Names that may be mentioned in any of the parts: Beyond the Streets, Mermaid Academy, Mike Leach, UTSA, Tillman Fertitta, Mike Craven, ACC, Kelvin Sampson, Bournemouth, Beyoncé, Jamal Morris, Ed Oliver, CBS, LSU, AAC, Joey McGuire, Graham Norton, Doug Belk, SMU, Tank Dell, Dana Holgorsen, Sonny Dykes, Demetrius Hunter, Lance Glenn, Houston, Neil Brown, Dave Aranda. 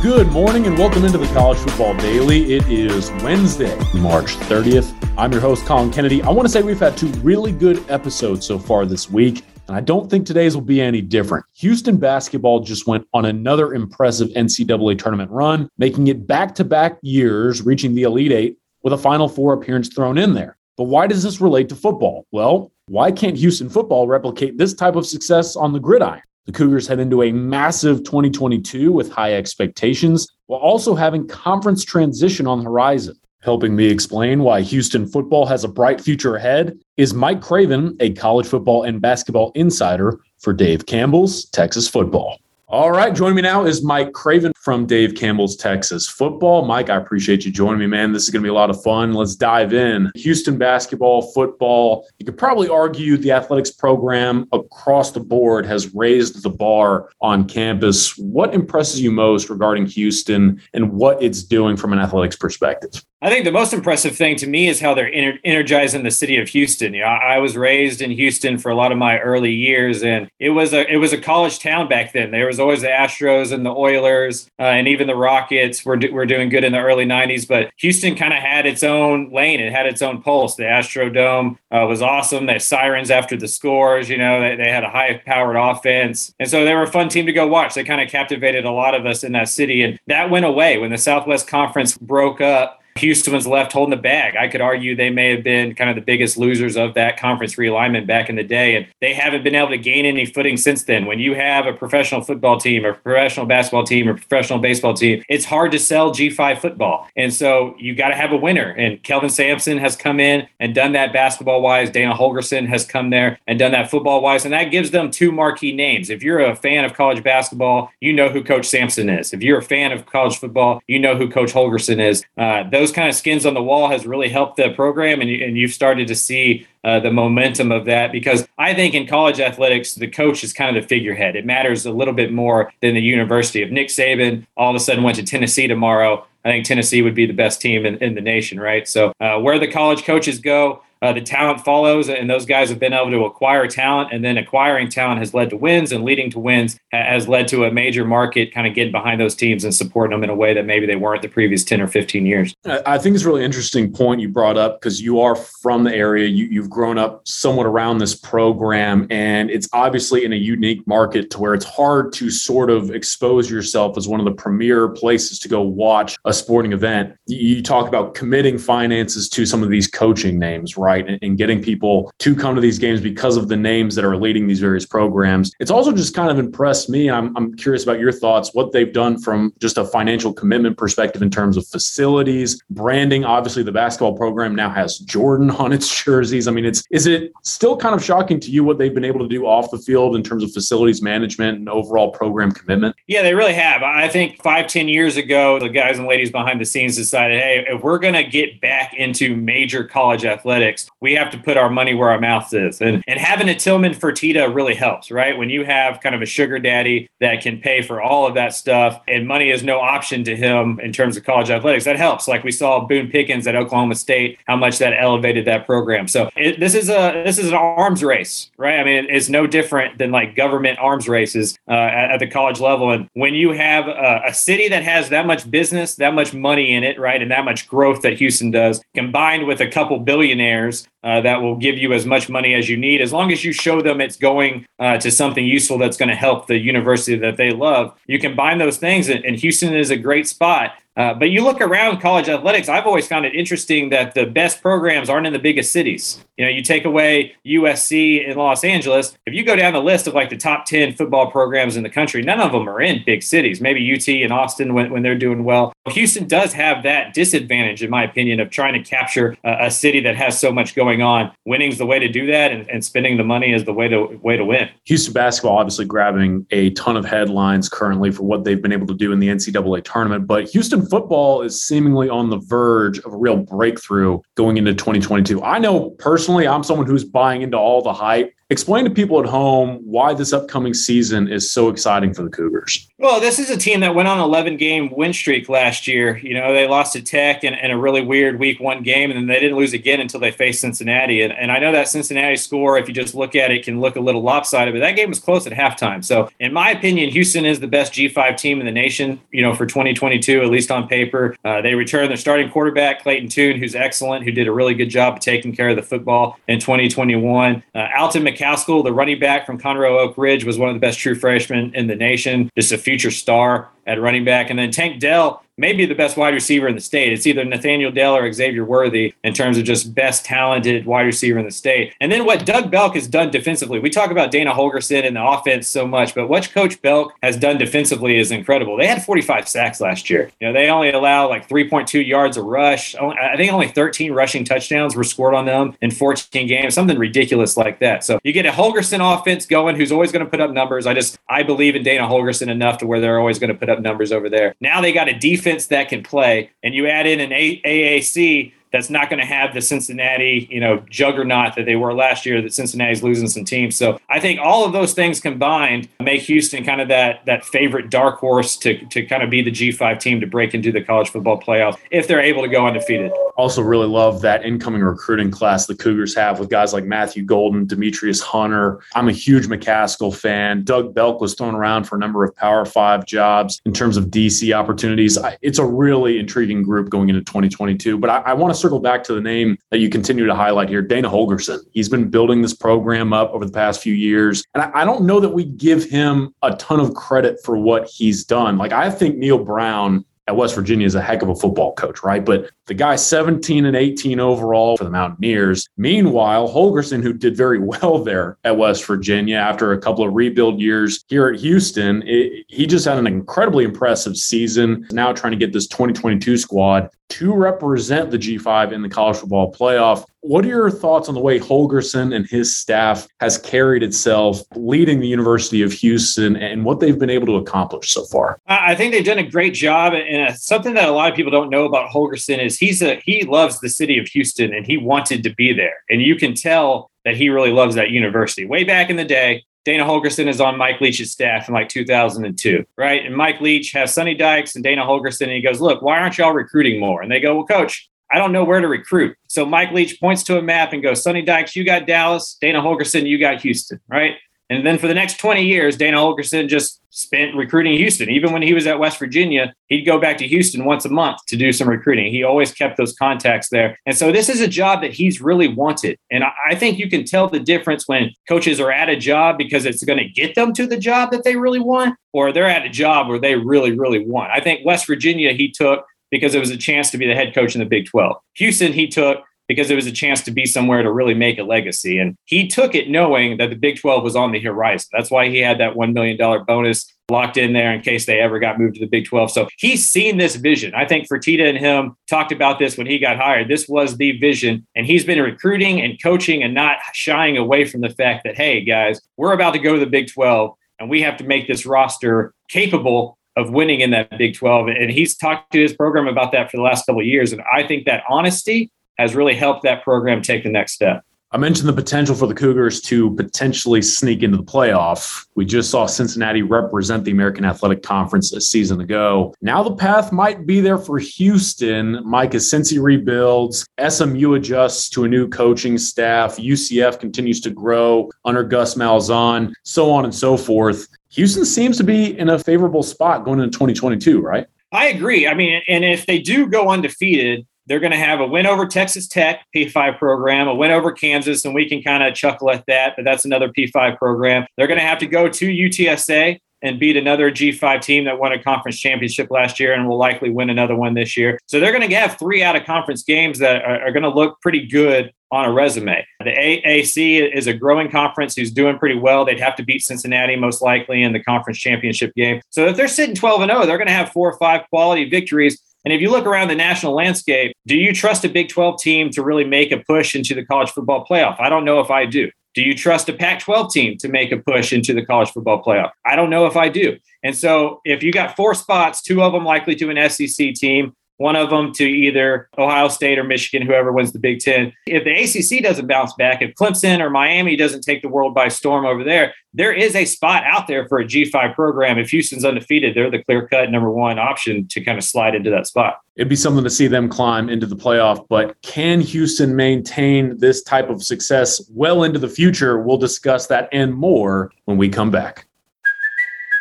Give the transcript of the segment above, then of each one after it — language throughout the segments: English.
Good morning and welcome into the College Football Daily. It is Wednesday, March 30th. I'm your host, Colin Kennedy. I want to say we've had two really good episodes so far this week, and I don't think today's will be any different. Houston basketball just went on another impressive NCAA tournament run, making it back-to-back years, reaching the Elite Eight with a Final Four appearance thrown in there. But why does this relate to football? Well, why can't Houston football replicate this type of success on the gridiron? The Cougars head into a massive 2022 with high expectations, while also having conference transition on the horizon. Helping me explain why Houston football has a bright future ahead is Mike Craven, a college football and basketball insider for Dave Campbell's Texas Football. All right, joining me now is Mike Craven from Dave Campbell's Texas Football. Mike, I appreciate you joining me, man. This is going to be a lot of fun. Let's dive in. Houston basketball, football, you could probably argue the athletics program across the board has raised the bar on campus. What impresses you most regarding Houston and what it's doing from an athletics perspective? I think the most impressive thing to me is how they're energizing the city of Houston. You know, I was raised in Houston for a lot of my early years, and it was a college town back then. There was always the Astros and the Oilers, and even the Rockets were doing good in the early 90s. But Houston kind of had its own lane. It had its own pulse. The Astrodome was awesome. They had sirens after the scores. You know, they had a high-powered offense. And so they were a fun team to go watch. They kind of captivated a lot of us in that city. And that went away when the Southwest Conference broke up. Houston was left holding the bag. I could argue they may have been kind of the biggest losers of that conference realignment back in the day, and they haven't been able to gain any footing since then. When you have a professional football team, a professional basketball team, a professional baseball team, it's hard to sell G5 football. And so you got to have a winner. And Kelvin Sampson has come in and done that basketball-wise. Dana Holgorsen has come there and done that football-wise. And that gives them two marquee names. If you're a fan of college basketball, you know who Coach Sampson is. If you're a fan of college football, you know who Coach Holgorsen is. Those kind of skins on the wall has really helped the program, and you've started to see the momentum of that, because I think in college athletics, the coach is kind of the figurehead. It matters a little bit more than the university. If Nick Saban all of a sudden went to Tennessee tomorrow, I think Tennessee would be the best team in the nation, right? So where the college coaches go, the talent follows, and those guys have been able to acquire talent, and then acquiring talent has led to wins, and leading to wins has led to a major market kind of getting behind those teams and supporting them in a way that maybe they weren't the previous 10 or 15 years. I think it's a really interesting point you brought up, because you are from the area. You've grown up somewhat around this program, and it's obviously in a unique market to where it's hard to sort of expose yourself as one of the premier places to go watch a sporting event. You talk about committing finances to some of these coaching names, right? And getting people to come to these games because of the names that are leading these various programs. It's also just kind of impressed me. I'm curious about your thoughts, what they've done from just a financial commitment perspective in terms of facilities, branding. Obviously, the basketball program now has Jordan on its jerseys. I mean, is it still kind of shocking to you what they've been able to do off the field in terms of facilities management and overall program commitment? Yeah, they really have. I think 5-10 years ago, the guys and ladies behind the scenes decided, hey, if we're going to get back into major college athletics, we have to put our money where our mouth is. And having a Tillman Fertitta really helps, right? When you have kind of a sugar daddy that can pay for all of that stuff and money is no option to him in terms of college athletics, that helps. Like we saw Boone Pickens at Oklahoma State, how much that elevated that program. So this is an arms race, right? I mean, it's no different than like government arms races at the college level. And when you have a city that has that much business, that much money in it, right? And that much growth that Houston does, combined with a couple billionaires, that will give you as much money as you need, as long as you show them it's going to something useful that's going to help the university that they love. You combine those things, and Houston is a great spot But you look around college athletics, I've always found it interesting that the best programs aren't in the biggest cities. You know, you take away USC in Los Angeles. If you go down the list of like the top 10 football programs in the country, none of them are in big cities. Maybe UT and Austin when they're doing well. Houston does have that disadvantage, in my opinion, of trying to capture a city that has so much going on. Winning's the way to do that, and spending the money is the way to win. Houston basketball obviously grabbing a ton of headlines currently for what they've been able to do in the NCAA tournament, but Houston football is seemingly on the verge of a real breakthrough going into 2022. I know personally, I'm someone who's buying into all the hype. Explain to people at home why this upcoming season is so exciting for the Cougars. Well, this is a team that went on an 11-game win streak last year. You know, they lost to Tech in a really weird week one game, and then they didn't lose again until they faced Cincinnati. And I know that Cincinnati score, if you just look at it, can look a little lopsided, but that game was close at halftime. So, in my opinion, Houston is the best G5 team in the nation, you know, for 2022, at least on paper. They return their starting quarterback, Clayton Tune, who's excellent, who did a really good job of taking care of the football in 2021. Alton McCaskill, the running back from Conroe Oak Ridge, was one of the best true freshmen in the nation. Just a future star at running back. And then Tank Dell, maybe the best wide receiver in the state. It's either Nathaniel Dell or Xavier Worthy in terms of just best talented wide receiver in the state. And then what Doug Belk has done defensively. We talk about Dana Holgorsen and the offense so much, but what Coach Belk has done defensively is incredible. They had 45 sacks last year. You know, they only allow like 3.2 yards a rush. I think only 13 rushing touchdowns were scored on them in 14 games, something ridiculous like that. So you get a Holgorsen offense going who's always going to put up numbers. I believe in Dana Holgorsen enough to where they're always going to put up numbers over there. Now they got a defense that can play, and you add in an AAC that's not going to have the Cincinnati, you know, juggernaut that they were last year, that Cincinnati's losing some teams. So I think all of those things combined make Houston kind of that favorite dark horse to kind of be the G5 team to break into the college football playoffs if they're able to go undefeated. Also really love that incoming recruiting class the Cougars have with guys like Matthew Golden, Demetrius Hunter. I'm a huge McCaskill fan. Doug Belk was thrown around for a number of Power 5 jobs in terms of DC opportunities. It's a really intriguing group going into 2022, but I want to circle back to the name that you continue to highlight here, Dana Holgorsen. He's been building this program up over the past few years, and I don't know that we give him a ton of credit for what he's done. Like, I think Neil Brown at West Virginia is a heck of a football coach, right? But the guy 17-18 overall for the Mountaineers. Meanwhile, Holgorsen, who did very well there at West Virginia after a couple of rebuild years here at Houston, he just had an incredibly impressive season. Now trying to get this 2022 squad to represent the G5 in the college football playoff. What are your thoughts on the way Holgorsen and his staff has carried itself leading the University of Houston and what they've been able to accomplish so far? I think they've done a great job. And something that a lot of people don't know about Holgorsen is he loves the city of Houston and he wanted to be there. And you can tell that he really loves that university. Way back in the day, Dana Holgorsen is on Mike Leach's staff in like 2002, right? And Mike Leach has Sonny Dykes and Dana Holgorsen, and he goes, look, why aren't y'all recruiting more? And they go, well, coach, I don't know where to recruit. So Mike Leach points to a map and goes, Sonny Dykes, you got Dallas. Dana Holgorsen, you got Houston, right? And then for the next 20 years, Dana Holgorsen just spent recruiting Houston. Even when he was at West Virginia, he'd go back to Houston once a month to do some recruiting. He always kept those contacts there. And so this is a job that he's really wanted. And I think you can tell the difference when coaches are at a job because it's going to get them to the job that they really want, or they're at a job where they really, really want. I think West Virginia he took because it was a chance to be the head coach in the Big 12. Houston he took because it was a chance to be somewhere to really make a legacy. And he took it knowing that the Big 12 was on the horizon. That's why he had that $1 million bonus locked in there in case they ever got moved to the Big 12. So he's seen this vision. I think Fertitta and him talked about this when he got hired. This was the vision. And he's been recruiting and coaching and not shying away from the fact that, hey, guys, we're about to go to the Big 12, and we have to make this roster capable of winning in that Big 12. And he's talked to his program about that for the last couple of years. And I think that honesty has really helped that program take the next step. I mentioned the potential for the Cougars to potentially sneak into the playoff. We just saw Cincinnati represent the American Athletic Conference a season ago. Now the path might be there for Houston. Mike, as Cincy rebuilds, SMU adjusts to a new coaching staff, UCF continues to grow under Gus Malzahn, so on and so forth. Houston seems to be in a favorable spot going into 2022, right? I agree. I mean, and if they do go undefeated, they're going to have a win over Texas Tech, P5 program, a win over Kansas, and we can kind of chuckle at that, but that's another P5 program. They're going to have to go to UTSA, and beat another G5 team that won a conference championship last year and will likely win another one this year. So they're going to have three out of conference games that are going to look pretty good on a resume. The AAC is a growing conference who's doing pretty well. They'd have to beat Cincinnati most likely in the conference championship game. So if they're sitting 12-0, they're going to have 4 or 5 quality victories. And if you look around the national landscape, do you trust a Big 12 team to really make a push into the college football playoff? I don't know if I do. Do you trust a Pac-12 team to make a push into the college football playoff? I don't know if I do. And so if you got 4 spots, 2 of them likely to an SEC team, 1 of them to either Ohio State or Michigan, whoever wins the Big Ten. If the ACC doesn't bounce back, if Clemson or Miami doesn't take the world by storm over there, there is a spot out there for a G5 program. If Houston's undefeated, they're the clear-cut number 1 option to kind of slide into that spot. It'd be something to see them climb into the playoff, but can Houston maintain this type of success well into the future? We'll discuss that and more when we come back.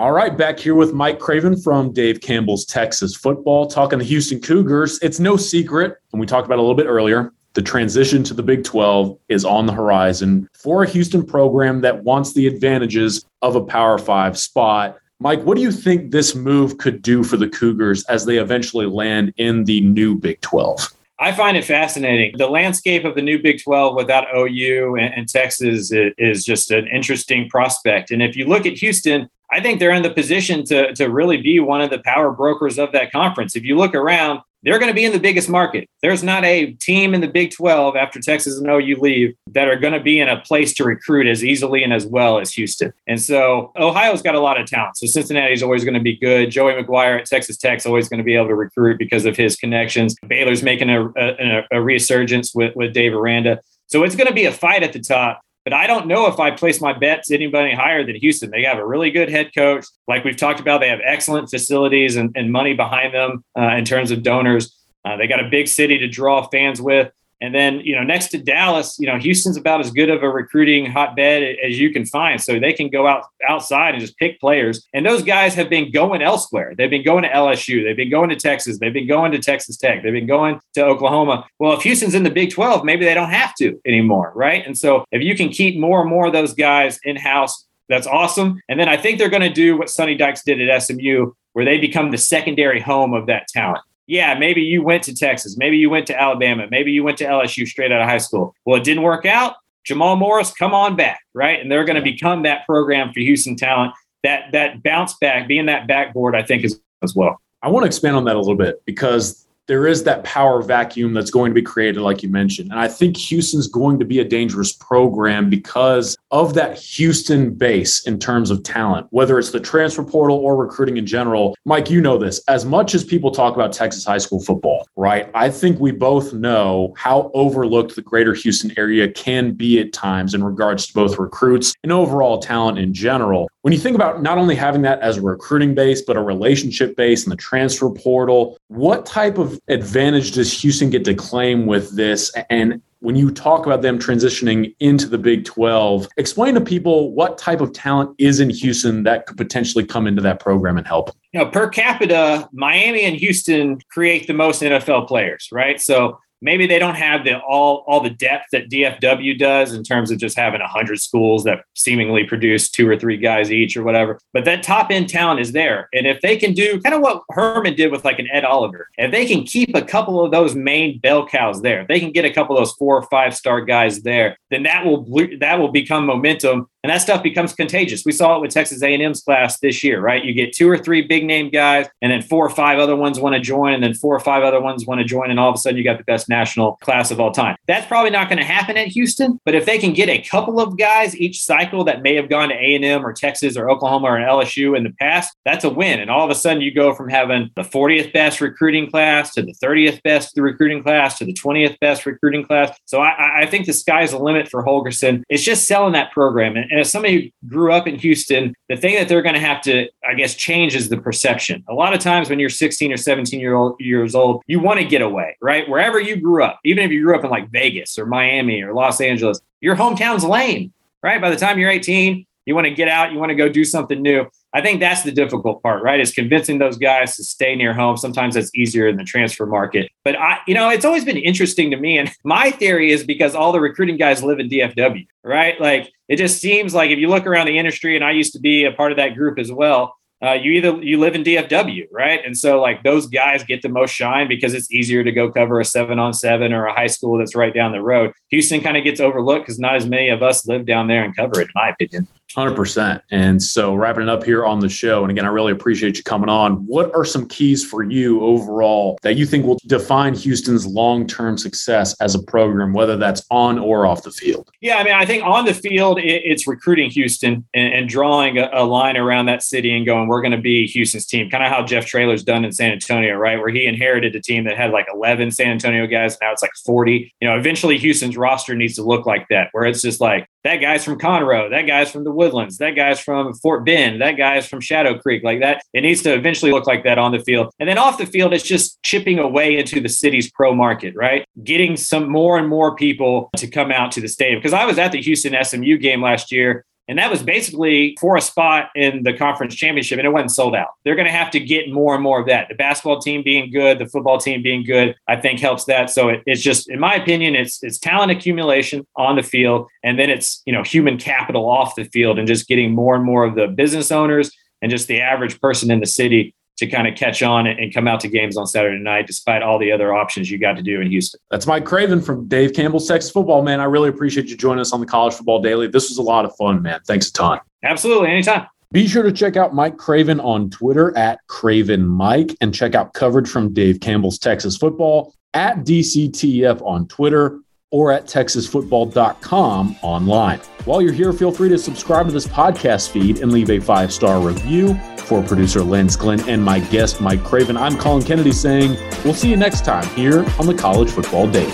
All right, back here with Mike Craven from Dave Campbell's Texas Football, talking the Houston Cougars. It's no secret, and we talked about it a little bit earlier, the transition to the Big 12 is on the horizon for a Houston program that wants the advantages of a Power 5 spot. Mike, what do you think this move could do for the Cougars as they eventually land in the new Big 12? I find it fascinating. The landscape of the new Big 12 without OU and Texas is just an interesting prospect. And if you look at Houston, I think they're in the position to really be one of the power brokers of that conference. If you look around, they're going to be in the biggest market. There's not a team in the Big 12 after Texas and OU leave that are going to be in a place to recruit as easily and as well as Houston. And so Ohio's got a lot of talent. So Cincinnati's always going to be good. Joey McGuire at Texas Tech's always going to be able to recruit because of his connections. Baylor's making a resurgence with Dave Aranda. So it's going to be a fight at the top. But I don't know if I place my bets anybody higher than Houston. They have a really good head coach. Like we've talked about, they have excellent facilities and money behind them in terms of donors. They got a big city to draw fans with. And then, next to Dallas, Houston's about as good of a recruiting hotbed as you can find. So they can go outside and just pick players. And those guys have been going elsewhere. They've been going to LSU. They've been going to Texas. They've been going to Texas Tech. They've been going to Oklahoma. Well, if Houston's in the Big 12, maybe they don't have to anymore, right? And so if you can keep more and more of those guys in-house, that's awesome. And then I think they're going to do what Sonny Dykes did at SMU, where they become the secondary home of that talent. Yeah, maybe you went to Texas. Maybe you went to Alabama. Maybe you went to LSU straight out of high school. Well, it didn't work out. Jamal Morris, come on back, right? And they're going to become that program for Houston talent. That bounce back, being that backboard, I think, is as well. I want to expand on that a little bit because there is that power vacuum that's going to be created, like you mentioned. And I think Houston's going to be a dangerous program because of that Houston base in terms of talent, whether it's the transfer portal or recruiting in general. Mike, you know this. As much as people talk about Texas high school football, right, I think we both know how overlooked the greater Houston area can be at times in regards to both recruits and overall talent in general. When you think about not only having that as a recruiting base, but a relationship base and the transfer portal, what type of advantage does Houston get to claim with this? And when you talk about them transitioning into the Big 12, explain to people what type of talent is in Houston that could potentially come into that program and help. Per capita, Miami and Houston create the most NFL players, right? So maybe they don't have all the depth that DFW does in terms of just having 100 schools that seemingly produce 2 or 3 guys each or whatever. But that top end talent is there. And if they can do kind of what Herman did with like an Ed Oliver, if they can keep a couple of those main bell cows there, if they can get a couple of those 4 or 5 star guys there, then that will become momentum. And that stuff becomes contagious. We saw it with Texas A&M's class this year, right? You get two or three big name guys, and then four or five other ones want to join, and then four or five other ones want to join, and all of a sudden you got the best national class of all time. That's probably not going to happen at Houston, but if they can get a couple of guys each cycle that may have gone to A&M or Texas or Oklahoma or LSU in the past, that's a win. And all of a sudden you go from having the 40th best recruiting class to the 30th best recruiting class to the 20th best recruiting class. So I think the sky's the limit for Holgorsen. It's just selling that program. And as somebody who grew up in Houston, the thing that they're going to have to, I guess, change is the perception. A lot of times when you're 16 or 17 years old, you want to get away, right? Wherever you grew up, even if you grew up in like Vegas or Miami or Los Angeles, your hometown's lame, right? By the time you're 18, you want to get out, you want to go do something new. I think that's the difficult part, right? Is convincing those guys to stay near home. Sometimes that's easier in the transfer market. But it's always been interesting to me. And my theory is because all the recruiting guys live in DFW, right? Like it just seems like if you look around the industry, and I used to be a part of that group as well, you live in DFW, right? And so like those guys get the most shine because it's easier to go cover a 7-on-7 or a high school that's right down the road. Houston kind of gets overlooked because not as many of us live down there and cover it, in my opinion. 100%. And so wrapping it up here on the show, and again, I really appreciate you coming on. What are some keys for you overall that you think will define Houston's long-term success as a program, whether that's on or off the field? Yeah, I mean, I think on the field, it's recruiting Houston and drawing a line around that city and going, we're going to be Houston's team. Kind of how Jeff Traylor's done in San Antonio, right? Where he inherited a team that had like 11 San Antonio guys. And now it's like 40. Eventually Houston's roster needs to look like that, where it's just like, that guy's from Conroe, that guy's from the Woodlands, that guy's from Fort Bend, that guy's from Shadow Creek, like that. It needs to eventually look like that on the field. And then off the field, it's just chipping away into the city's pro market, right? Getting some more and more people to come out to the stadium. Because I was at the Houston SMU game last year, and that was basically for a spot in the conference championship, and it wasn't sold out. They're going to have to get more and more of that. The basketball team being good, the football team being good, I think helps that. So it's just, in my opinion, it's talent accumulation on the field, and then it's, human capital off the field and just getting more and more of the business owners and just the average person in the city to kind of catch on and come out to games on Saturday night, despite all the other options you got to do in Houston. That's Mike Craven from Dave Campbell's Texas Football, man. I really appreciate you joining us on the College Football Daily. This was a lot of fun, man. Thanks a ton. Absolutely. Anytime. Be sure to check out Mike Craven on Twitter at CravenMike and check out coverage from Dave Campbell's Texas Football at DCTF on Twitter or at texasfootball.com online. While you're here, feel free to subscribe to this podcast feed and leave a 5-star review. For producer Lance Glenn and my guest, Mike Craven, I'm Colin Kennedy saying we'll see you next time here on the College Football Daily.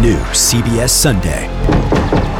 New CBS Sunday.